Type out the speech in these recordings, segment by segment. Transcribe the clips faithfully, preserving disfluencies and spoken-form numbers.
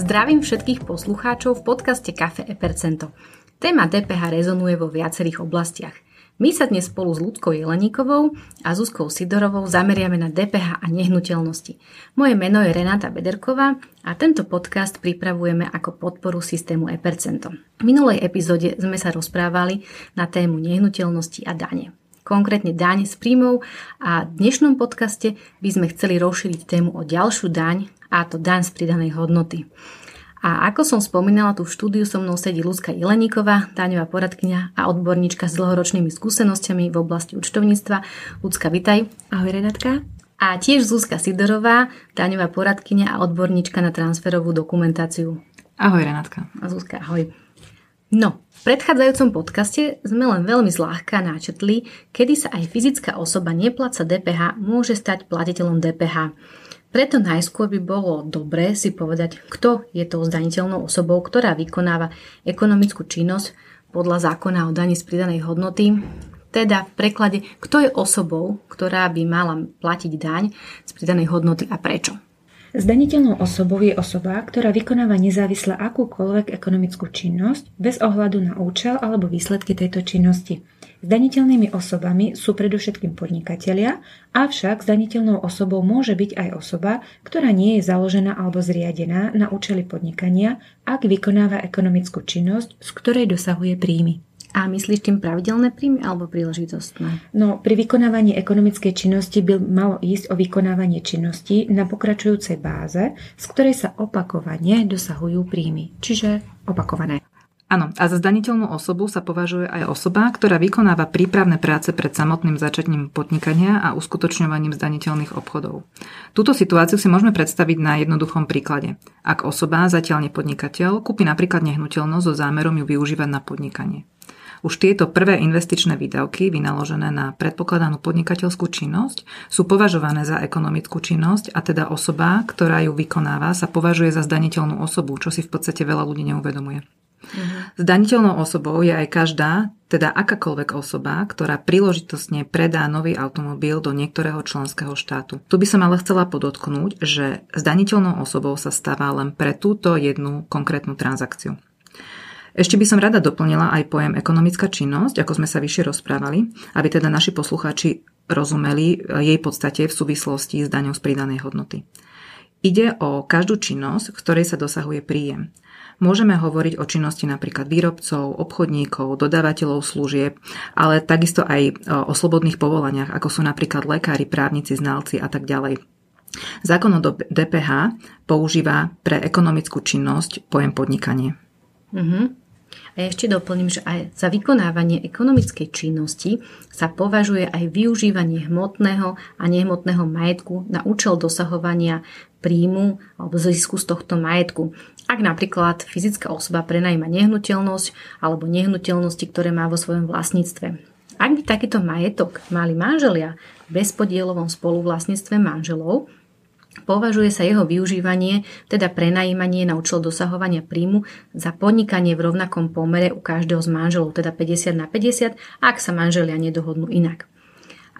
Zdravím všetkých poslucháčov v podcaste Cafe Epercento. Téma dé pé há rezonuje vo viacerých oblastiach. My sa dnes spolu s Ľudkou Jeleníkovou a Zuzkou Sidorovou zameriame na dé pé há a nehnuteľnosti. Moje meno je Renáta Bederková a tento podcast pripravujeme ako podporu systému Epercento. V minulej epizóde sme sa rozprávali na tému nehnuteľnosti a dane. Konkrétne daň z príjmov a v dnešnom podcaste by sme chceli rozšíriť tému o ďalšiu daň, a to daň z pridanej hodnoty. A ako som spomínala, tu v štúdiu so mnou sedí Ľudka Jeleníková, daňová poradkyňa a odborníčka s dlhoročnými skúsenosťami v oblasti účtovníctva. Ľudka, vitaj. Ahoj, Renátka. A tiež Zuzka Sidorová, daňová poradkyňa a odborníčka na transferovú dokumentáciu. Ahoj, Renátka. A Zuzka, ahoj. No, v predchádzajúcom podcaste sme len veľmi zľahka načetli, kedy sa aj fyzická osoba neplatca dé pé há môže stať platiteľom dé pé há. Preto najskôr by bolo dobré si povedať, kto je tou zdaniteľnou osobou, ktorá vykonáva ekonomickú činnosť podľa zákona o dani z pridanej hodnoty, teda v preklade, kto je osobou, ktorá by mala platiť daň z pridanej hodnoty a prečo. Zdaniteľnou osobou je osoba, ktorá vykonáva nezávisle akúkoľvek ekonomickú činnosť bez ohľadu na účel alebo výsledky tejto činnosti. Zdaniteľnými osobami sú predovšetkým podnikatelia, avšak zdaniteľnou osobou môže byť aj osoba, ktorá nie je založená alebo zriadená na účely podnikania, ak vykonáva ekonomickú činnosť, z ktorej dosahuje príjmy. A myslíš tým pravidelné príjmy alebo príležitostné? No, pri vykonávaní ekonomickej činnosti by malo ísť o vykonávanie činnosti na pokračujúcej báze, z ktorej sa opakovane dosahujú príjmy, čiže opakované. Áno, a za zdaniteľnú osobu sa považuje aj osoba, ktorá vykonáva prípravné práce pred samotným začatím podnikania a uskutočňovaním zdaniteľných obchodov. Túto situáciu si môžeme predstaviť na jednoduchom príklade. Ak osoba, zatiaľ nepodnikateľ, kúpi napríklad nehnuteľnosť so zámerom ju využívať na podnikanie. Už tieto prvé investičné výdavky vynaložené na predpokladanú podnikateľskú činnosť sú považované za ekonomickú činnosť a teda osoba, ktorá ju vykonáva, sa považuje za zdaniteľnú osobu, čo si v podstate veľa ľudí neuvedomuje. Mhm. Zdaniteľnou osobou je aj každá, teda akákoľvek osoba, ktorá príležitostne predá nový automobil do niektorého členského štátu. Tu by som ale chcela podotknúť, že zdaniteľnou osobou sa stáva len pre túto jednu konkrétnu transakciu. Ešte by som rada doplnila aj pojem ekonomická činnosť, ako sme sa vyššie rozprávali, aby teda naši poslucháči rozumeli jej podstate v súvislosti s daňou z pridanej hodnoty. Ide o každú činnosť, v ktorej sa dosahuje príjem. Môžeme hovoriť o činnosti napríklad výrobcov, obchodníkov, dodávateľov služieb, ale takisto aj o slobodných povolaniach, ako sú napríklad lekári, právnici, znalci a tak ďalej. Zákon o dé pé há používa pre ekonomickú činnosť pojem podnikanie. Uh-huh. A ja ešte doplním, že aj za vykonávanie ekonomickej činnosti sa považuje aj využívanie hmotného a nehmotného majetku na účel dosahovania príjmu alebo zisku z tohto majetku. Ak napríklad fyzická osoba prenajíma nehnuteľnosť alebo nehnuteľnosti, ktoré má vo svojom vlastníctve. Ak by takýto majetok mali manželia v bezpodielovom spoluvlastníctve manželov, považuje sa jeho využívanie, teda prenajímanie na účel dosahovania príjmu za podnikanie v rovnakom pomere u každého z manželov, teda päťdesiat na päťdesiat, ak sa manželia nedohodnú inak.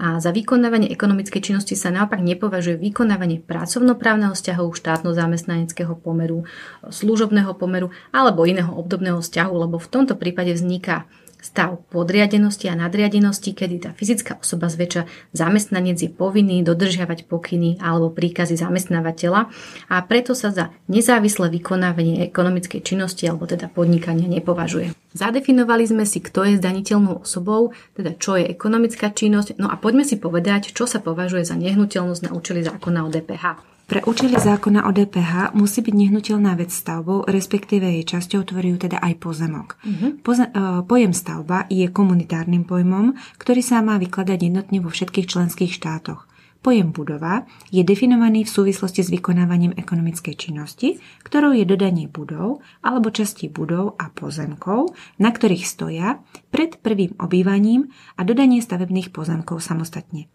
A za vykonávanie ekonomickej činnosti sa naopak nepovažuje vykonávanie pracovnoprávneho vzťahu, štátno-zamestnaneckého pomeru, služobného pomeru alebo iného obdobného vzťahu, lebo v tomto prípade vzniká stav podriadenosti a nadriadenosti, kedy tá fyzická osoba zväčša zamestnanec je povinný dodržiavať pokyny alebo príkazy zamestnávateľa a preto sa za nezávislé vykonávanie ekonomickej činnosti alebo teda podnikania nepovažuje. Zadefinovali sme si, kto je zdaniteľnou osobou, teda čo je ekonomická činnosť, no a poďme si povedať, čo sa považuje za nehnuteľnosť na účely zákona o dé pé há. Pre účely zákona o dé pé há musí byť nehnuteľná vec stavbou, respektíve jej časťou tvorí ju teda aj pozemok. Mm-hmm. Poze- pojem stavba je komunitárnym pojmom, ktorý sa má vykladať jednotne vo všetkých členských štátoch. Pojem budova je definovaný v súvislosti s vykonávaním ekonomickej činnosti, ktorou je dodanie budov alebo časti budov a pozemkov, na ktorých stoja pred prvým obývaním a dodanie stavebných pozemkov samostatne.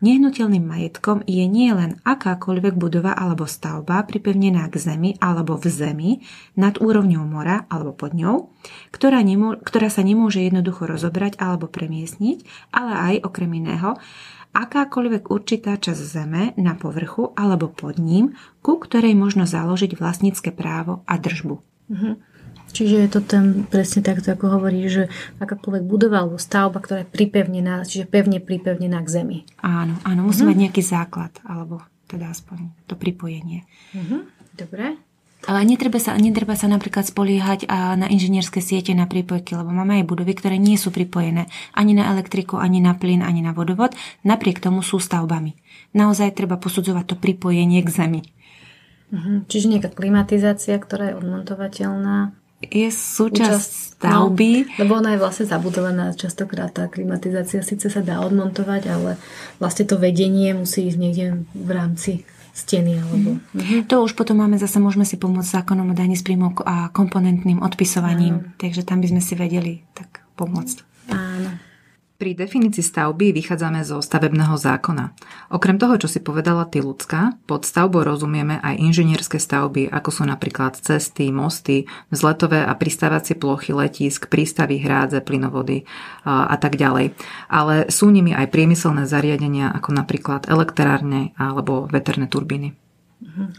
Nehnuteľným majetkom je nielen akákoľvek budova alebo stavba pripevnená k zemi alebo v zemi nad úrovňou mora alebo pod ňou, ktorá, nemô- ktorá sa nemôže jednoducho rozobrať alebo premiestniť, ale aj okrem iného akákoľvek určitá časť zeme na povrchu alebo pod ním, ku ktorej možno založiť vlastnícke právo a držbu. Mhm. Čiže je to ten, presne takto, ako hovorí, že akákoľvek budova alebo stavba, ktorá je pripevnená, čiže pevne pripevnená k zemi. Áno, áno, musí uh-huh. mať nejaký základ, alebo teda aspoň to pripojenie. Uh-huh. Dobre. Ale netreba sa, netreba sa napríklad spoliehať na inžinierské siete, na prípojky, lebo máme aj budovy, ktoré nie sú pripojené ani na elektriku, ani na plyn, ani na vodovod, napriek tomu sú stavbami. Naozaj treba posudzovať to pripojenie k zemi. Uh-huh. Čiže nejaká klimatizácia, ktorá je odmontovateľná, je súčasť stavby. No, lebo ona je vlastne zabudovaná častokrát, tá klimatizácia síce sa dá odmontovať, ale vlastne to vedenie musí ísť niekde v rámci steny. Alebo... Mm-hmm. To už potom máme zase, môžeme si pomôcť zákonom o daní z príjmov a komponentným odpisovaním. Áno. Takže tam by sme si vedeli tak pomôcť. Áno. Pri definícii stavby vychádzame zo stavebného zákona. Okrem toho, čo si povedala ty, Ľudská, pod stavbou rozumieme aj inžinierské stavby, ako sú napríklad cesty, mosty, vzletové a pristávacie plochy letísk, prístavy, hrádze, plynovody a, a tak ďalej. Ale sú nimi aj priemyselné zariadenia, ako napríklad elektrárne alebo veterné turbíny.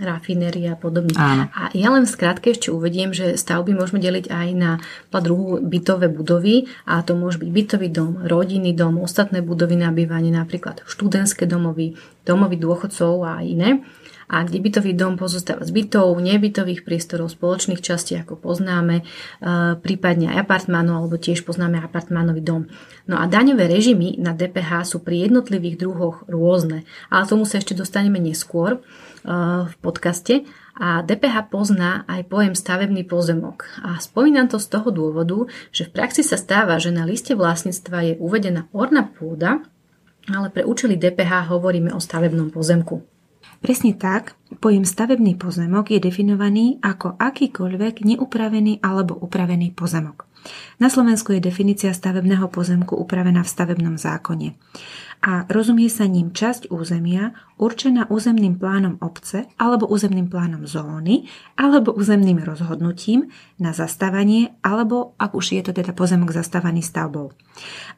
Rafinéria a podobne. Áno. A ja len v skratke ešte uvediem, že stavby môžeme deliť aj na druhu bytové budovy, a to môže byť bytový dom, rodinný dom, ostatné budovy na bývanie, napríklad študentské domovy, domovy dôchodcov a iné. A kde bytový dom pozostáva z bytov, nebytových priestorov, spoločných častí, ako poznáme, prípadne aj apartmánov, alebo tiež poznáme apartmánový dom. No a daňové režimy na dé pé há sú pri jednotlivých druhoch rôzne, ale tomu sa ešte dostaneme neskôr v podcaste. A dé pé há pozná aj pojem stavebný pozemok. A spomínam to z toho dôvodu, že v praxi sa stáva, že na liste vlastníctva je uvedená orná pôda, ale pre účely dé pé há hovoríme o stavebnom pozemku. Presne tak, pojem stavebný pozemok je definovaný ako akýkoľvek neupravený alebo upravený pozemok. Na Slovensku je definícia stavebného pozemku upravená v stavebnom zákone a rozumie sa ním časť územia určená územným plánom obce alebo územným plánom zóny alebo územným rozhodnutím na zastavanie, alebo ak už je to teda pozemok zastavaný stavbou.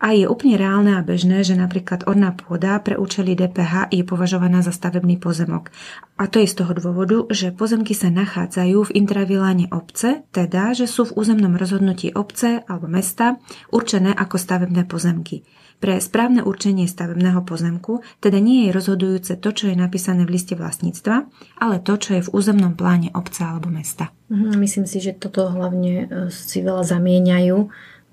A je úplne reálne a bežné, že napríklad orná pôda pre účely dé pé há je považovaná za stavebný pozemok. A to je z toho dôvodu, že pozemky sa nachádzajú v intraviláne obce, teda že sú v územnom rozhodnutí obce alebo mesta určené ako stavebné pozemky. Pre správne určenie stavebného pozemku teda nie je rozhodujúce to, čo je napísané v liste vlastníctva, ale to, čo je v územnom pláne obce alebo mesta. Myslím si, že toto hlavne si veľa zamieňajú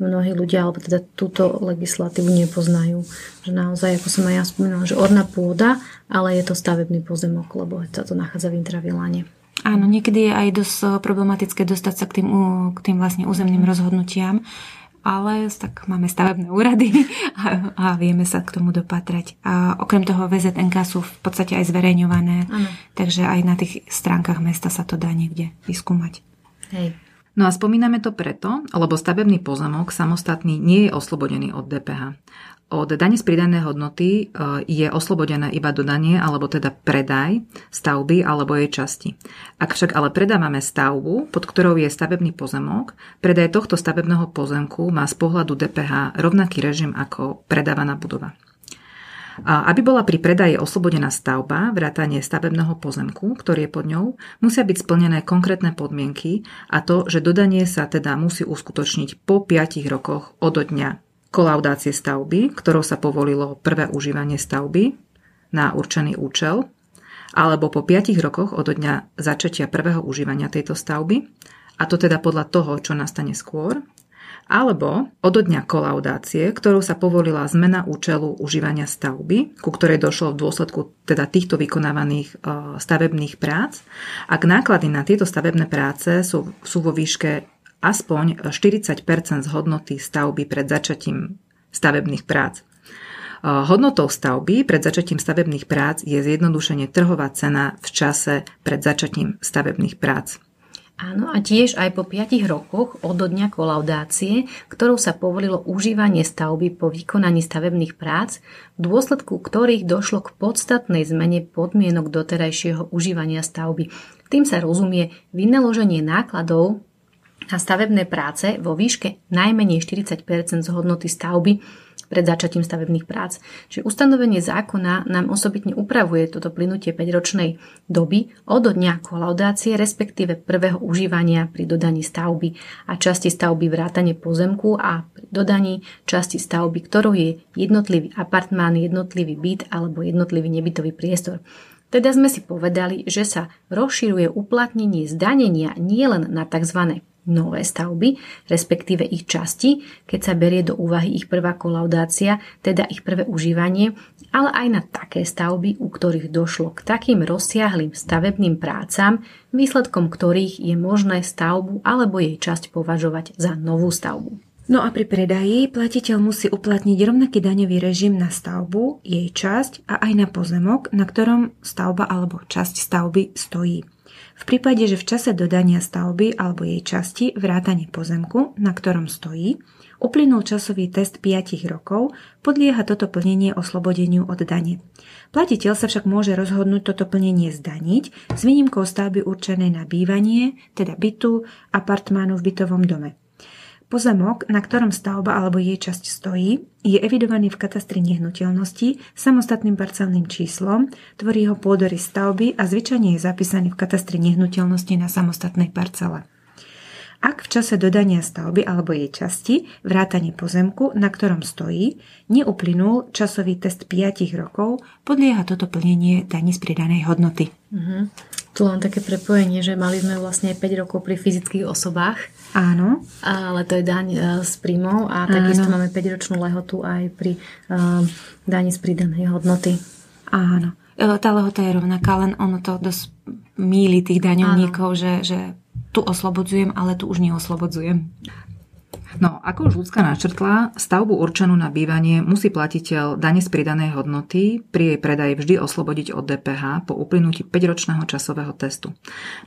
mnohí ľudia, alebo teda túto legislatívu nepoznajú. Že naozaj, ako som aj ja spomínala, že orná pôda, ale je to stavebný pozemok, lebo sa to nachádza v intraviláne. Áno, niekedy je aj dosť problematické dostať sa k tým, k tým vlastne územným rozhodnutiam, ale tak máme stavebné úrady a, a vieme sa k tomu dopatrať. A okrem toho vé zet en ká sú v podstate aj zverejňované, ano. Takže aj na tých stránkach mesta sa to dá niekde vyskúmať. Hej. No a spomíname to preto, lebo stavebný pozemok samostatný nie je oslobodený od dé pé há. Od dane z pridanej hodnoty je oslobodené iba dodanie, alebo teda predaj stavby alebo jej časti. Ak však ale predávame stavbu, pod ktorou je stavebný pozemok, predaj tohto stavebného pozemku má z pohľadu dé pé há rovnaký režim ako predávaná budova. Aby bola pri predaji oslobodená stavba, vrátane stavebného pozemku, ktorý je pod ňou, musia byť splnené konkrétne podmienky, a to, že dodanie sa teda musí uskutočniť po piatich rokoch odo dňa kolaudácie stavby, ktorou sa povolilo prvé užívanie stavby na určený účel, alebo po piatich rokoch odo dňa začatia prvého užívania tejto stavby, a to teda podľa toho, čo nastane skôr, alebo odo dňa kolaudácie, ktorou sa povolila zmena účelu užívania stavby, ku ktorej došlo v dôsledku teda týchto vykonávaných stavebných prác, ak náklady na tieto stavebné práce sú, sú vo výške aspoň štyridsať percent z hodnoty stavby pred začatím stavebných prác. Hodnotou stavby pred začatím stavebných prác je zjednodušene trhová cena v čase pred začatím stavebných prác. Áno, a tiež aj po piatich rokoch od dňa kolaudácie, ktorou sa povolilo užívanie stavby po vykonaní stavebných prác, v dôsledku ktorých došlo k podstatnej zmene podmienok doterajšieho užívania stavby. Tým sa rozumie vynaloženie nákladov na stavebné práce vo výške najmenej štyridsať percent z hodnoty stavby pred začatím stavebných prác. Čiže ustanovenie zákona nám osobitne upravuje toto plynutie päťročnej doby od dňa kolaudácie, respektíve prvého užívania pri dodaní stavby a časti stavby vrátane pozemku a pri dodaní časti stavby, ktorou je jednotlivý apartmán, jednotlivý byt alebo jednotlivý nebytový priestor. Teda sme si povedali, že sa rozširuje uplatnenie zdanenia nielen na tzv. Nové stavby, respektíve ich časti, keď sa berie do úvahy ich prvá kolaudácia, teda ich prvé užívanie, ale aj na také stavby, u ktorých došlo k takým rozsiahlým stavebným prácam, výsledkom ktorých je možné stavbu alebo jej časť považovať za novú stavbu. No a pri predaji platiteľ musí uplatniť rovnaký daňový režim na stavbu, jej časť a aj na pozemok, na ktorom stavba alebo časť stavby stojí. V prípade, že v čase dodania stavby alebo jej časti vrátane pozemku, na ktorom stojí, uplynul časový test päť rokov, podlieha toto plnenie oslobodeniu od dane. Platiteľ sa však môže rozhodnúť toto plnenie zdaniť s výnimkou stavby určenej na bývanie, teda bytu, apartmánu v bytovom dome. Pozemok, na ktorom stavba alebo jej časť stojí, je evidovaný v katastri nehnuteľností samostatným parcelným číslom, tvorí ho pôdorys stavby a zvyčajne je zapísaný v katastri nehnuteľností na samostatnej parcele. Ak v čase dodania stavby alebo jej časti, vrátane pozemku, na ktorom stojí, neuplynul časový test päť rokov, podlieha toto plnenie dani z pridanej hodnoty. Mhm. Tu len také prepojenie, že mali sme vlastne päť rokov pri fyzických osobách. Áno. Ale to je daň z príjmov a takisto máme päťročnú lehotu aj pri uh, dani z pridanej hodnoty. Áno. Tá lehota je rovnaká, len ono to dosť míli tých daňovníkov, že, že tu oslobodzujem, ale tu už neoslobodzujem. No, ako už Ľudka načrtla, stavbu určenú na bývanie musí platiteľ dane z pridanej hodnoty pri jej predaji vždy oslobodiť od dé pé há po uplynutí päťročného časového testu.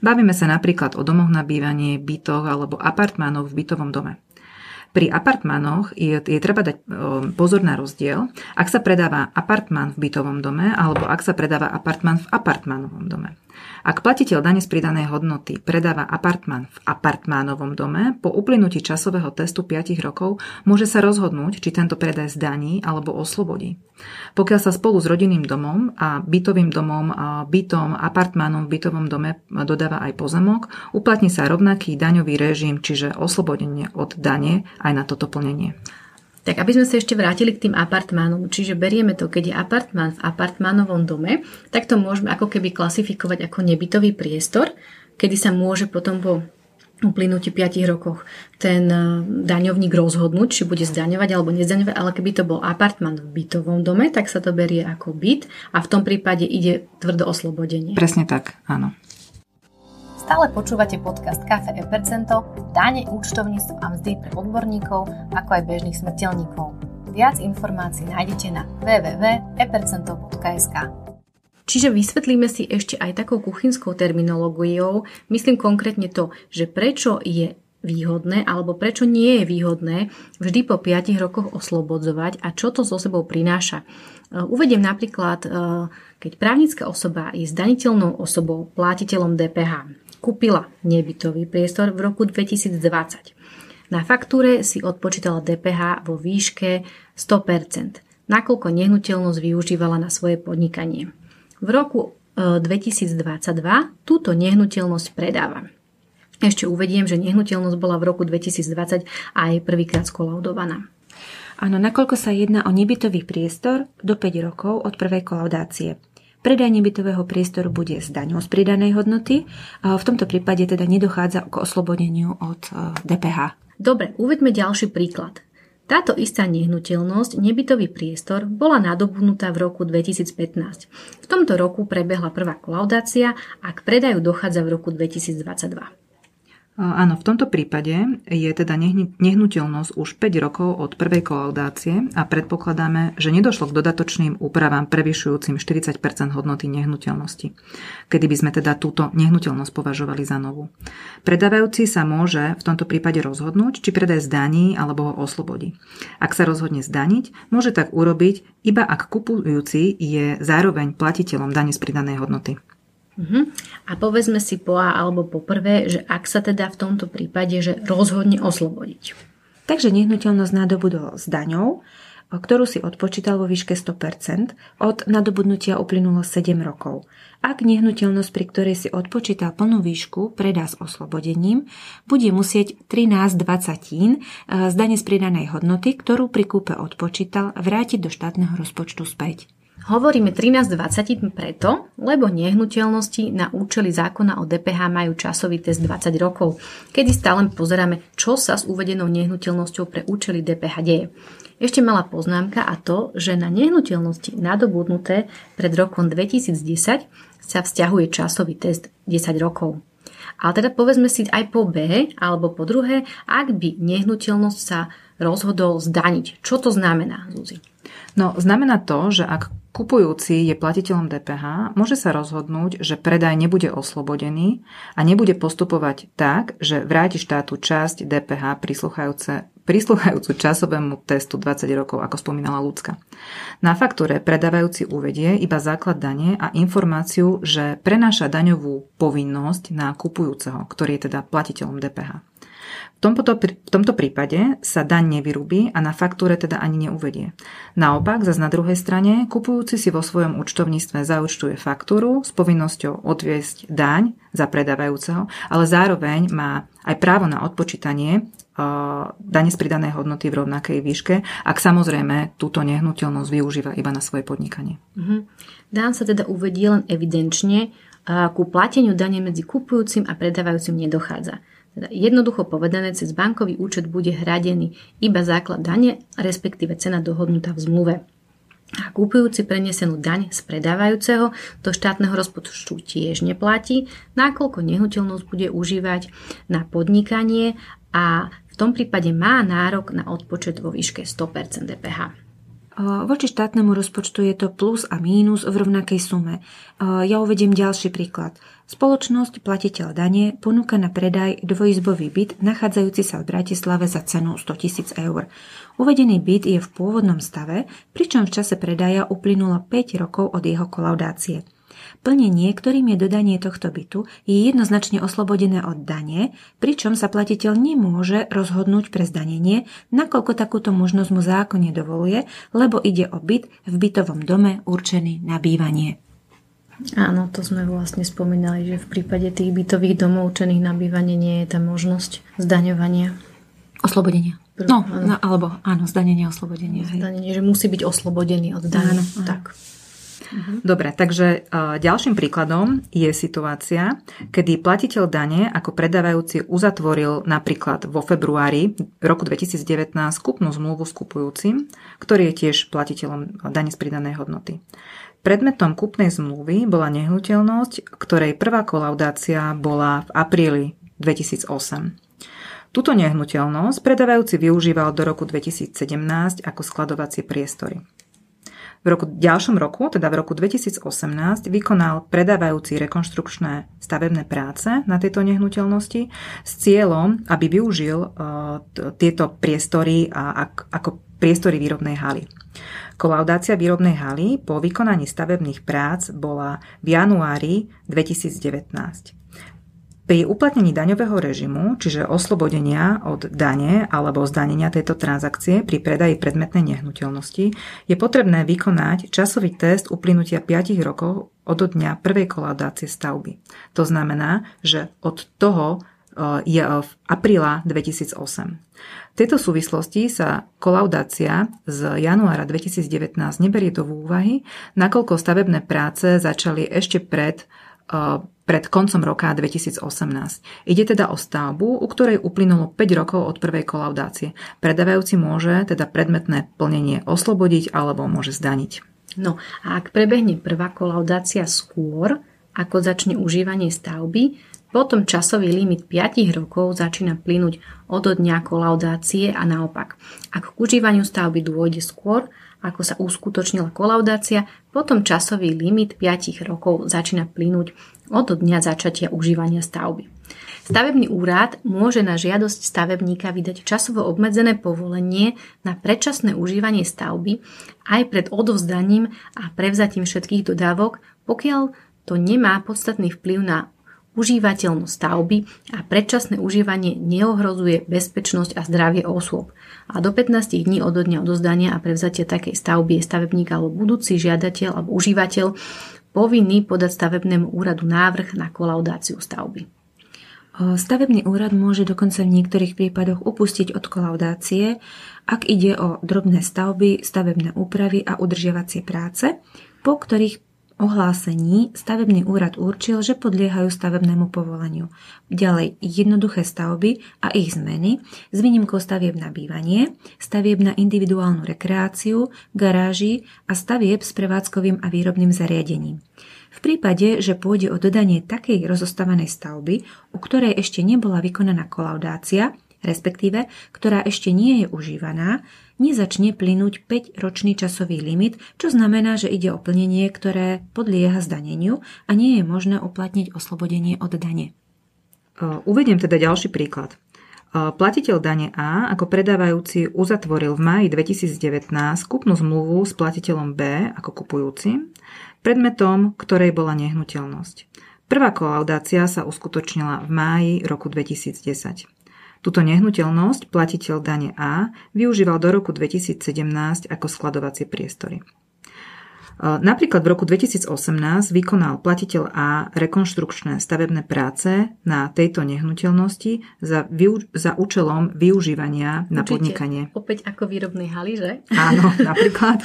Bavíme sa napríklad o domoch na bývanie, bytoch alebo apartmánoch v bytovom dome. Pri apartmánoch je, je treba dať pozor na rozdiel, ak sa predáva apartmán v bytovom dome alebo ak sa predáva apartmán v apartmánovom dome. Ak platiteľ dane z pridanej hodnoty predáva apartmán v apartmánovom dome, po uplynutí časového testu päť rokov môže sa rozhodnúť, či tento predaj zdaní alebo oslobodí. Pokiaľ sa spolu s rodinným domom a bytovým domom, a bytom, apartmánom v bytovom dome dodáva aj pozemok, uplatní sa rovnaký daňový režim, čiže oslobodenie od dane aj na toto plnenie. Tak aby sme sa ešte vrátili k tým apartmánom, čiže berieme to, keď je apartmán v apartmánovom dome, tak to môžeme ako keby klasifikovať ako nebytový priestor, kedy sa môže potom po uplynutí piatich rokoch ten daňovník rozhodnúť, či bude zdaňovať alebo nezdaňovať, ale keby to bol apartmán v bytovom dome, tak sa to berie ako byt a v tom prípade ide tvrdo oslobodenie. Presne tak, áno. Stále počúvate podcast Cafe Epercento, dáne, účtovníctvo a mzdy pre odborníkov, ako aj bežných smrteľníkov. Viac informácií nájdete na w w w bodka epercento bodka es ka. Čiže vysvetlíme si ešte aj takou kuchynskou terminológiou, myslím konkrétne to, že prečo je výhodné alebo prečo nie je výhodné vždy po piatich rokoch oslobodzovať a čo to so sebou prináša. Uvediem napríklad, keď právnická osoba je zdaniteľnou osobou, platiteľom dé pé há. Kúpila nebytový priestor v roku dvetisícdvadsať. Na faktúre si odpočítala dé pé há vo výške sto percent, nakoľko nehnuteľnosť využívala na svoje podnikanie. V roku dvetisícdvadsaťdva túto nehnuteľnosť predáva. Ešte uvediem, že nehnuteľnosť bola v roku dvetisícdvadsať aj prvýkrát skolaudovaná. Áno, nakoľko sa jedná o nebytový priestor do päť rokov od prvej kolaudácie. Predaj nebytového priestoru bude s daňou z pridanej hodnoty. V tomto prípade teda nedochádza k oslobodeniu od dé pé há. Dobre, uveďme ďalší príklad. Táto istá nehnuteľnosť, nebytový priestor, bola nadobudnutá v roku dvetisícpätnásť. V tomto roku prebehla prvá kolaudácia a k predaju dochádza v roku dvetisícdvadsaťdva. Áno, v tomto prípade je teda nehnuteľnosť už päť rokov od prvej kolaudácie a predpokladáme, že nedošlo k dodatočným úpravám prevyšujúcim štyridsať percent hodnoty nehnuteľnosti, kedy by sme teda túto nehnuteľnosť považovali za novú. Predávajúci sa môže v tomto prípade rozhodnúť, či predaj zdaní alebo ho oslobodí. Ak sa rozhodne zdaniť, môže tak urobiť, iba ak kupujúci je zároveň platiteľom dane z pridanej hodnoty. Uh-huh. A povedzme si po A alebo po prvé, že ak sa teda v tomto prípade, že rozhodne oslobodiť. Takže nehnuteľnosť nadobudol s daňou, ktorú si odpočítal vo výške sto percent, od nadobudnutia uplynulo sedem rokov. Ak nehnuteľnosť, pri ktorej si odpočítal plnú výšku, predá s oslobodením, bude musieť trinásť dvadsať z dane z pridanej hodnoty, ktorú pri kúpe odpočítal, vrátiť do štátneho rozpočtu späť. Hovoríme trinásť dvadsať preto, lebo nehnuteľnosti na účely zákona o dé pé há majú časový test dvadsať rokov, kedy stále pozeráme, čo sa s uvedenou nehnuteľnosťou pre účely dé pé há deje. Ešte malá poznámka, a to, že na nehnuteľnosti nadobudnuté pred rokom dvetisícdesať sa vzťahuje časový test desať rokov. Ale teda povedzme si aj po B, alebo po druhé, ak by nehnuteľnosť sa rozhodol zdaniť. Čo to znamená, Zuzi? No, znamená to, že ak kupujúci je platiteľom dé pé há, môže sa rozhodnúť, že predaj nebude oslobodený a nebude postupovať tak, že vráti štátu časť dé pé há prísluchajúcu časovému testu dvadsať rokov, ako spomínala Ľudská. Na faktúre predávajúci uvedie iba základ dane a informáciu, že prenáša daňovú povinnosť na kupujúceho, ktorý je teda platiteľom dé pé há. V tomto prípade sa daň nevyrubí a na faktúre teda ani neuvedie. Naopak, zas na druhej strane, kupujúci si vo svojom účtovníctve zaúčtuje faktúru s povinnosťou odviesť daň za predávajúceho, ale zároveň má aj právo na odpočítanie dane z pridanej hodnoty v rovnakej výške, ak samozrejme túto nehnuteľnosť využíva iba na svoje podnikanie. Mhm. Daň sa teda uvedie len evidenčne, ku plateniu dane medzi kupujúcim a predávajúcim nedochádza. Teda jednoducho povedané, cez bankový účet bude hradený iba základ dane, respektíve cena dohodnutá v zmluve. A kupujúci prenesenú daň z predávajúceho do štátneho rozpočtu tiež neplatí, nakoľko nehnuteľnosť bude užívať na podnikanie a v tom prípade má nárok na odpočet vo výške sto percent dé pé há. Voči štátnemu rozpočtu je to plus a mínus v rovnakej sume. Ja uvediem ďalší príklad. Spoločnosť platiteľ dane ponúka na predaj dvojizbový byt nachádzajúci sa v Bratislave za cenu sto tisíc eur. Uvedený byt je v pôvodnom stave, pričom v čase predaja uplynulo päť rokov od jeho kolaudácie. Plnenie, ktorým je dodanie tohto bytu, je jednoznačne oslobodené od dane, pričom sa platiteľ nemôže rozhodnúť pre zdanenie, nakoľko takúto možnosť mu zákon nedovoluje, lebo ide o byt v bytovom dome určený na bývanie. Áno, to sme vlastne spomínali, že v prípade tých bytových domov určených na bývanie nie je tá možnosť zdaňovania. Oslobodenia. Prv, no, áno. no, alebo áno, zdanenie, oslobodenie. Zdanenie, hej. Že musí byť oslobodený od dane. Áno, áno. Tak. Dobre, takže ďalším príkladom je situácia, kedy platiteľ dane ako predávajúci uzatvoril napríklad vo februári roku dvetisícdevätnásť kupnú zmluvu s kupujúcim, ktorý je tiež platiteľom dane z pridanej hodnoty. Predmetom kupnej zmluvy bola nehnuteľnosť, ktorej prvá kolaudácia bola v apríli dvetisícosem. Túto nehnuteľnosť predávajúci využíval do roku dvetisícsedemnásť ako skladovacie priestory. V roku, ďalšom roku, teda v roku dvetisícosemnásť, vykonal predávajúci rekonštrukčné stavebné práce na tejto nehnuteľnosti s cieľom, aby využil uh, t- tieto priestory a, ak, ako priestory výrobnej haly. Kolaudácia výrobnej haly po vykonaní stavebných prác bola v januári dvetisícdevätnásť. Pri uplatnení daňového režimu, čiže oslobodenia od dane alebo zdanenia tejto transakcie pri predaji predmetnej nehnuteľnosti, je potrebné vykonať časový test uplynutia päť rokov od dňa prvej kolaudácie stavby. To znamená, že od toho je v apríla dvetisícosem. V tejto súvislosti sa kolaudácia z januára dvetisícdevätnásť neberie do úvahy, nakoľko stavebné práce začali ešte pred pred koncom roka dvetisícosemnásť. Ide teda o stavbu, u ktorej uplynulo päť rokov od prvej kolaudácie. Predávajúci môže teda predmetné plnenie oslobodiť alebo môže zdaniť. No a ak prebehne prvá kolaudácia skôr, ako začne užívanie stavby, potom časový limit päť rokov začína plynúť od dňa kolaudácie a naopak. Ak k užívaniu stavby dôjde skôr, ako sa uskutočnila kolaudácia, potom časový limit päť rokov začína plynúť od dňa začatia užívania stavby. Stavebný úrad môže na žiadosť stavebníka vydať časovo obmedzené povolenie na predčasné užívanie stavby aj pred odovzdaním a prevzatím všetkých dodávok, pokiaľ to nemá podstatný vplyv na užívateľnosť stavby a predčasné užívanie neohrozuje bezpečnosť a zdravie osôb. A do pätnástich dní od dňa odozdania a prevzatia takej stavby je stavebník alebo budúci žiadateľ alebo užívateľ povinný podať stavebnému úradu návrh na kolaudáciu stavby. Stavebný úrad môže dokonca v niektorých prípadoch upustiť od kolaudácie, ak ide o drobné stavby, stavebné úpravy a udržiavacie práce, po ktorých ohlásení stavebný úrad určil, že podliehajú stavebnému povoleniu. Ďalej jednoduché stavby a ich zmeny s výnimkou stavieb na bývanie, stavieb na individuálnu rekreáciu, garáži a stavieb s prevádzkovým a výrobným zariadením. V prípade, že pôjde o dodanie takej rozostávanej stavby, u ktorej ešte nebola vykonaná kolaudácia, respektíve, ktorá ešte nie je užívaná, nezačne plynúť päťročný časový limit, čo znamená, že ide o plnenie, ktoré podlieha zdaneniu a nie je možné uplatniť oslobodenie od dane. Uvediem teda ďalší príklad. Platiteľ dane A ako predávajúci uzatvoril v máji dvetisícdevätnásť kúpnu zmluvu s platiteľom B ako kupujúcim, predmetom ktorej bola nehnuteľnosť. Prvá kolaudácia sa uskutočnila v máji roku dvetisícdesať. Túto nehnuteľnosť platiteľ dane A využíval do roku dvetisícsedemnásť ako skladovacie priestory. Napríklad v roku dvetisícosemnásť vykonal platiteľ A rekonštrukčné stavebné práce na tejto nehnuteľnosti za, využ- za účelom využívania na Určite. podnikanie. Opäť ako výrobnej haly, že? Áno, napríklad.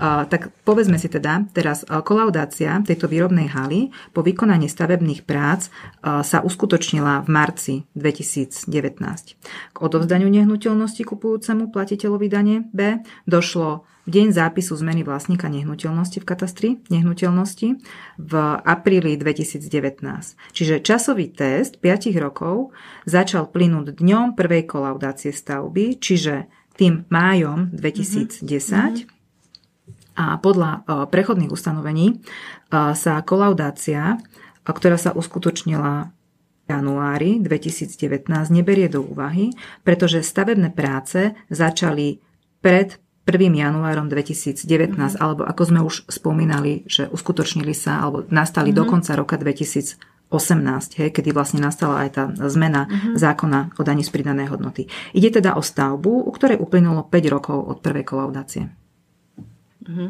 Tak povedzme si teda, teraz kolaudácia tejto výrobnej haly po vykonaní stavebných prác sa uskutočnila v marci dvetisícdevätnásť. K odovzdaniu nehnuteľnosti kupujúcemu platiteľovi dane B došlo v deň zápisu zmeny vlastníka nehnuteľnosti v katastri nehnuteľnosti v apríli dvetisícdevätnásť. Čiže časový test päť rokov začal plynúť dňom prvej kolaudácie stavby, čiže tým májom dvetisícdesať. Mm-hmm. A podľa prechodných ustanovení sa kolaudácia, ktorá sa uskutočnila v januári dvetisícdevätnásť, neberie do úvahy, pretože stavebné práce začali pred prvým januárom dvetisícdevätnásť, mm-hmm. alebo ako sme už spomínali, že uskutočnili sa, alebo nastali mm-hmm. do konca roka dvetisícosemnásť, hej, kedy vlastne nastala aj tá zmena mm-hmm. zákona o dani z pridanej hodnoty. Ide teda o stavbu, u ktorej uplynulo päť rokov od prvej kolaudácie. Mm-hmm.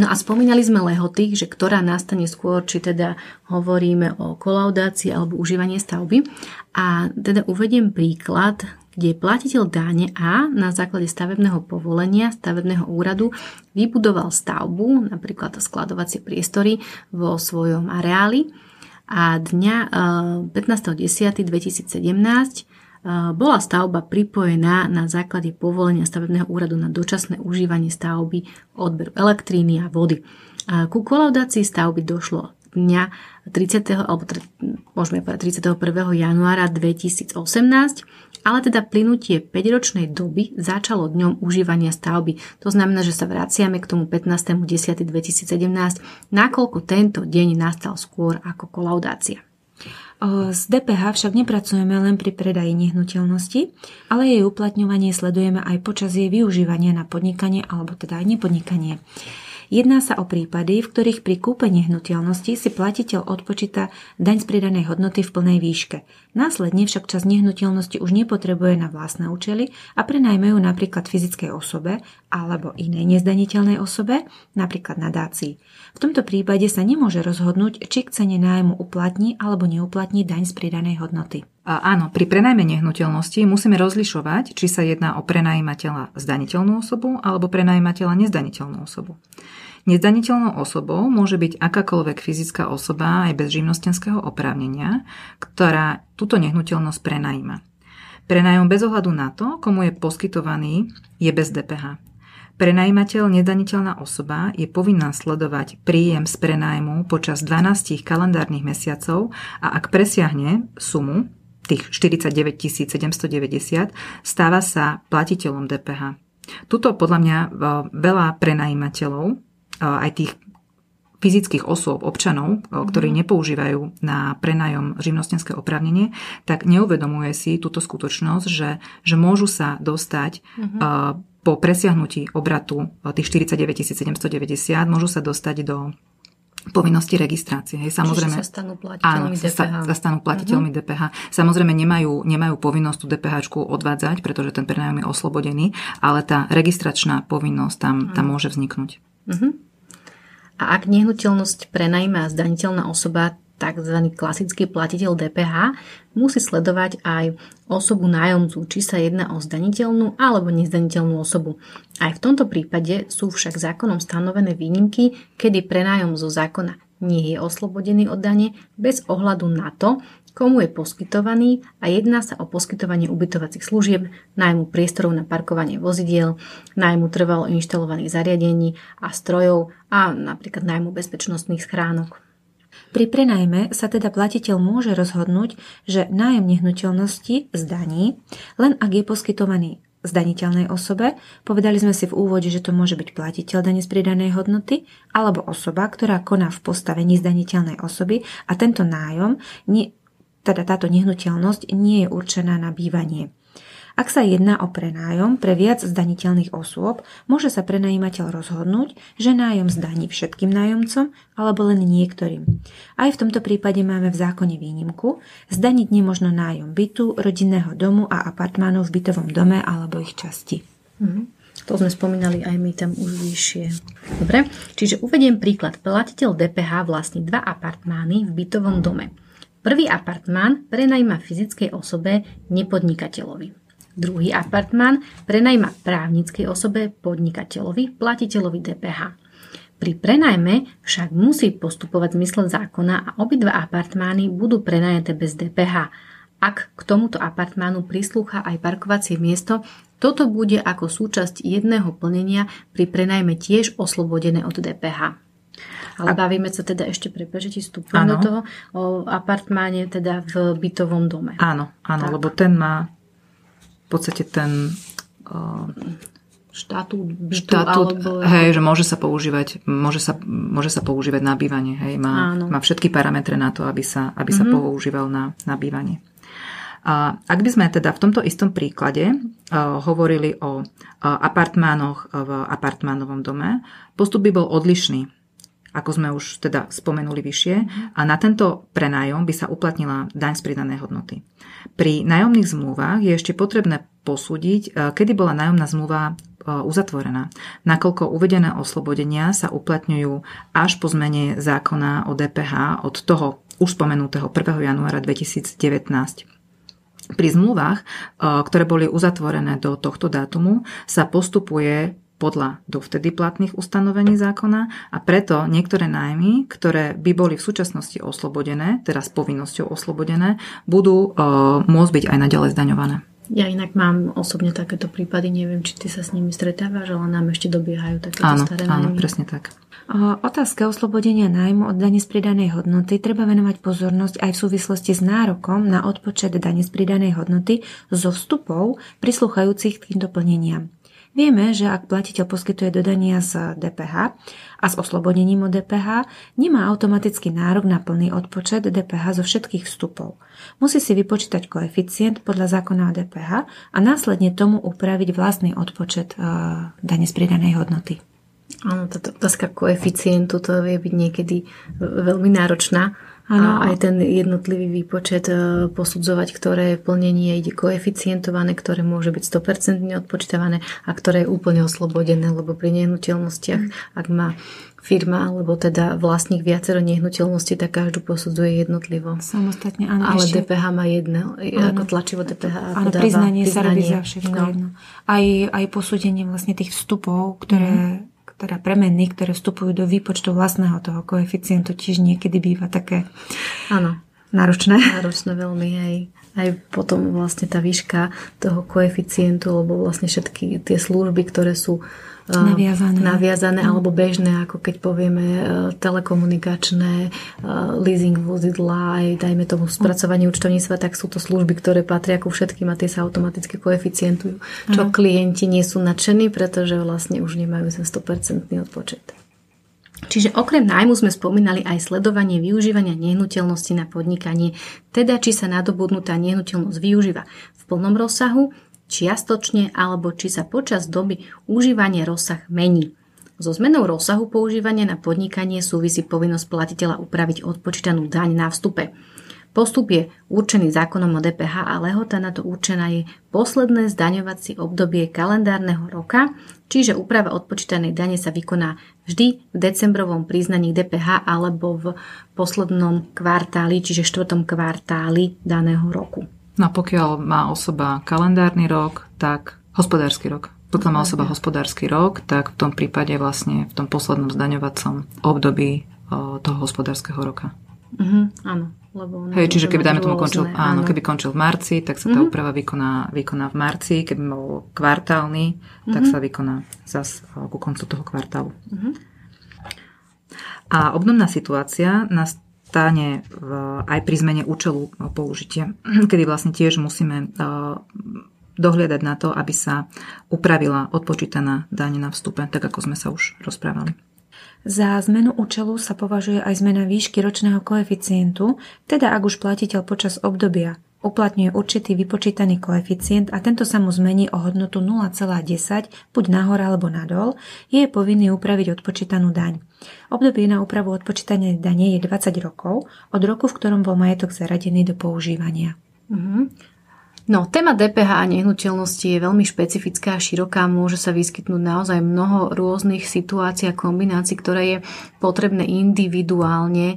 No a spomínali sme lehoty, že ktorá nastane skôr, či teda hovoríme o kolaudácii alebo užívanie stavby. A teda uvediem príklad, kde platiteľ dáne A na základe stavebného povolenia stavebného úradu vybudoval stavbu, napríklad skladovacie priestory vo svojom areáli a dňa pätnásteho októbra dvetisícsedemnásť bola stavba pripojená na základe povolenia stavebného úradu na dočasné užívanie stavby, odberu elektríny a vody. Ku kolaudácii stavby došlo dňa tridsiateho, alebo môžeme povedať tridsiateho prvého januára dvetisícosemnásť, ale teda plynutie päťročnej doby začalo dňom užívania stavby. To znamená, že sa vraciame k tomu pätnásteho októbra dvetisícsedemnásť, nakoľko tento deň nastal skôr ako kolaudácia. Z dé pé há však nepracujeme len pri predaji nehnuteľnosti, ale jej uplatňovanie sledujeme aj počas jej využívania na podnikanie alebo teda aj nepodnikanie. Jedná sa o prípady, v ktorých pri kúpe nehnuteľnosti si platiteľ odpočíta daň z pridanej hodnoty v plnej výške. Následne však časť nehnuteľnosti už nepotrebuje na vlastné účely a prenajme ju napríklad fyzickej osobe alebo inej nezdaniteľnej osobe, napríklad nadácii. V tomto prípade sa nemôže rozhodnúť, či k cene nájmu uplatní alebo neuplatní daň z pridanej hodnoty. Áno, pri prenajme nehnuteľnosti musíme rozlišovať, či sa jedná o prenajímateľa zdaniteľnú osobu alebo prenajímateľa nezdaniteľnú osobu. Nezdaniteľnou osobou môže byť akákoľvek fyzická osoba aj bez živnostenského oprávnenia, ktorá túto nehnuteľnosť prenajíma. Prenájom bez ohľadu na to, komu je poskytovaný, je bez dé pé há. Prenajímateľ nezdaniteľná osoba je povinná sledovať príjem z prenájmu počas dvanástich kalendárnych mesiacov a ak presiahne sumu tých štyridsaťdeväťtisícsedemstodeväťdesiat, stáva sa platiteľom dé pé há. Tuto podľa mňa veľa prenajímateľov, aj tých fyzických osôb, občanov, ktorí nepoužívajú na prenajom živnostenské oprávnenie, tak neuvedomuje si túto skutočnosť, že, že môžu sa dostať uh-huh. po presiahnutí obratu tých štyridsaťdeväťtisícsedemstodeväťdesiat, môžu sa dostať do povinnosti registrácie. Hej, samozrejme, čiže sa stanú platiteľmi áno, dé pé há. Áno, sa stanú platiteľmi uh-huh. dé pé há. Samozrejme nemajú, nemajú povinnosť tú dé pé háčku odvádzať, pretože ten prenájom je oslobodený, ale tá registračná povinnosť tam, uh-huh. tam môže vzniknúť. Uh-huh. A ak nehnuteľnosť prenajíma zdaniteľná osoba, takzvaný klasický platiteľ dé pé há, musí sledovať aj osobu nájomcu, či sa jedná o zdaniteľnú alebo nezdaniteľnú osobu. Aj v tomto prípade sú však zákonom stanovené výnimky, kedy prenájom zo zákona nie je oslobodený od dane bez ohľadu na to, komu je poskytovaný a jedná sa o poskytovanie ubytovacích služieb, nájmu priestorov na parkovanie vozidiel, nájmu trvalo inštalovaných zariadení a strojov a napríklad nájmu bezpečnostných schránok. Pri prenajme sa teda platiteľ môže rozhodnúť, že nájom nehnuteľnosti zdaní, len ak je poskytovaný zdaniteľnej osobe. Povedali sme si v úvode, že to môže byť platiteľ dane z pridanej hodnoty alebo osoba, ktorá koná v postavení zdaniteľnej osoby a tento nájom, teda táto nehnuteľnosť nie je určená na bývanie. Ak sa jedná o prenájom pre viac zdaniteľných osôb, môže sa prenajímateľ rozhodnúť, že nájom zdaní všetkým nájomcom alebo len niektorým. Aj v tomto prípade máme v zákone výnimku. Zdaniť nemožno nájom bytu, rodinného domu a apartmánov v bytovom dome alebo ich časti. Mhm. To sme spomínali aj my tam už vyššie. Dobre, čiže uvediem príklad. Platiteľ dé pé há vlastní dva apartmány v bytovom dome. Prvý apartmán prenajíma fyzickej osobe, nepodnikateľovi. Druhý apartmán prenajíma právnickej osobe, podnikateľovi, platiteľovi dé pé há. Pri prenajme však musí postupovať v zmysle zákona a obidva apartmány budú prenajaté bez dé pé há. Ak k tomuto apartmánu prislúcha aj parkovacie miesto, toto bude ako súčasť jedného plnenia pri prenajme tiež oslobodené od dé pé há. Ale a... bavíme sa teda ešte prepežití vstupom do toho o apartmáne teda v bytovom dome. Áno, áno, tak. Lebo ten má v podstate ten uh, štatút, bytu, štatút alebo... hej, že môže sa používať, môže sa, môže sa používať na bývanie. Hej, má, má všetky parametre na to, aby sa, aby mm-hmm. sa používal na, na bývanie. A ak by sme teda v tomto istom príklade uh, hovorili o uh, apartmánoch v apartmánovom dome, postup by bol odlišný, ako sme už teda spomenuli vyššie, a na tento prenájom by sa uplatnila daň z pridanej hodnoty. Pri nájomných zmluvách je ešte potrebné posúdiť, kedy bola nájomná zmluva uzatvorená, nakoľko uvedené oslobodenia sa uplatňujú až po zmene zákona o dé pé há od toho už spomenutého prvého januára dvetisícdevätnásť. Pri zmluvách, ktoré boli uzatvorené do tohto dátumu, sa postupuje podľa dovtedy platných ustanovení zákona a preto niektoré nájmy, ktoré by boli v súčasnosti oslobodené, teda s povinnosťou oslobodené, budú e, môcť byť aj naďalej zdaňované. Ja inak mám osobne takéto prípady, neviem, či ty sa s nimi stretávaš, ale nám ešte dobiehajú takéto áno, staré nájmy. Áno, presne tak. Otázka oslobodenia nájmu od dane z pridanej hodnoty treba venovať pozornosť aj v súvislosti s nárokom na odpočet dane z pridanej hodnoty zo vstupov prisluchajúcich k týmto plneniam. Vieme, že ak platiteľ poskytuje dodania z dé pé há a s oslobodením od dé pé há, nemá automaticky nárok na plný odpočet dé pé há zo všetkých vstupov. Musí si vypočítať koeficient podľa zákona o dé pé há a následne tomu upraviť vlastný odpočet dane z pridanej hodnoty. Áno, táto otázka koeficientu to vie byť niekedy veľmi náročná. Ano. A aj ten jednotlivý výpočet posudzovať, ktoré plnenie ide koeficientované, ktoré môže byť sto percent odpočítavané a ktoré je úplne oslobodené, lebo pri nehnuteľnostiach, ak má firma alebo teda vlastník viacero nehnuteľností, tak každú posudzuje jednotlivo. Samostatne, áno. Ale ešte. dé pé há má jedno, ako tlačivo dé pé há. Áno, priznanie, priznanie sa robí za všetko no. jedno. Aj, aj posúdenie vlastne tých vstupov, ktoré... Mm. teda premenný, ktoré vstupujú do výpočtu vlastného toho koeficientu, tiež niekedy býva také áno, náročné. Náročné veľmi aj, aj potom vlastne tá výška toho koeficientu, lebo vlastne všetky tie služby, ktoré sú naviazané, naviazané mm. alebo bežné, ako keď povieme telekomunikačné, leasing vozidla, aj dajme tomu spracovanie účtovníctva, tak sú to služby, ktoré patria ku všetkým a tie sa automaticky koeficientujú, čo mm. klienti nie sú nadšení, pretože vlastne už nemajú ten sto percent odpočet. Čiže okrem nájmu sme spomínali aj sledovanie využívania nehnuteľnosti na podnikanie, teda či sa nadobudnutá nehnuteľnosť využíva v plnom rozsahu, čiastočne alebo či sa počas doby užívania rozsah mení. So zmenou rozsahu používania na podnikanie súvisí povinnosť platiteľa upraviť odpočítanú daň na vstupe. Postup je určený zákonom o dé pé há a lehota na to určená je posledné zdaňovacie obdobie kalendárneho roka, čiže úprava odpočítanej dane sa vykoná vždy v decembrovom priznaní dé pé há alebo v poslednom kvartáli, čiže štvrtom kvartáli daného roku. No pokiaľ má osoba kalendárny rok, tak hospodársky rok. Pokiaľ má osoba hospodársky rok, tak v tom prípade vlastne v tom poslednom zdaňovacom období toho hospodárskeho roka. Mhm, áno. Lebo Hej, čiže keby dáme tomu končil, áno, áno. keby končil v marci, tak sa tá mm-hmm. úprava vykoná, vykoná v marci, keby bol kvartálny, mm-hmm. tak sa vykoná zas ku koncu toho kvartálu. Mm-hmm. A obdobná situácia nastane v, aj pri zmene účelu použitia, kedy vlastne tiež musíme uh, dohliadať na to, aby sa upravila odpočítaná daň na vstupe, tak ako sme sa už rozprávali. Za zmenu účelu sa považuje aj zmena výšky ročného koeficientu, teda ak už platiteľ počas obdobia uplatňuje určitý vypočítaný koeficient a tento sa mu zmení o hodnotu nula celá desať, buď nahor alebo nadol, je povinný upraviť odpočítanú daň. Obdobie na úpravu odpočítanej dane je dvadsať rokov od roku, v ktorom bol majetok zaradený do používania. Mhm. No, téma dé pé há a nehnuteľnosti je veľmi špecifická a široká. Môže sa vyskytnúť naozaj mnoho rôznych situácií a kombinácií, ktoré je potrebné individuálne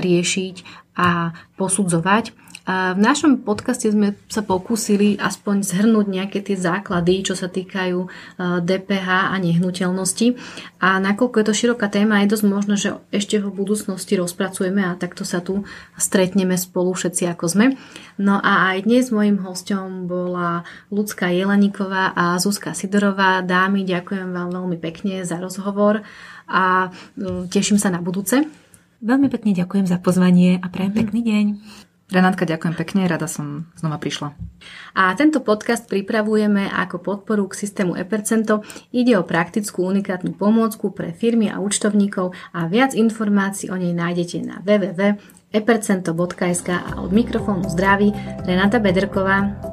riešiť a posudzovať. V našom podcaste sme sa pokúsili aspoň zhrnúť nejaké tie základy, čo sa týkajú dé pé há a nehnuteľnosti. A nakoľko je to široká téma, je dosť možné, že ešte ho v budúcnosti rozpracujeme a takto sa tu stretneme spolu všetci, ako sme. No a aj dnes mojím hosťom bola Ľudka Jeleníková a Zuzka Sidorová. Dámy, ďakujem vám veľmi pekne za rozhovor a teším sa na budúce. Veľmi pekne ďakujem za pozvanie a prajem mm. pekný deň. Renátka, ďakujem pekne, rada som znova prišla. A tento podcast pripravujeme ako podporu k systému Epercento. Ide o praktickú unikátnu pomôcku pre firmy a účtovníkov a viac informácií o nej nájdete na w w w bodka epercento bodka es ká a od mikrofónu zdraví Renáta Bederková.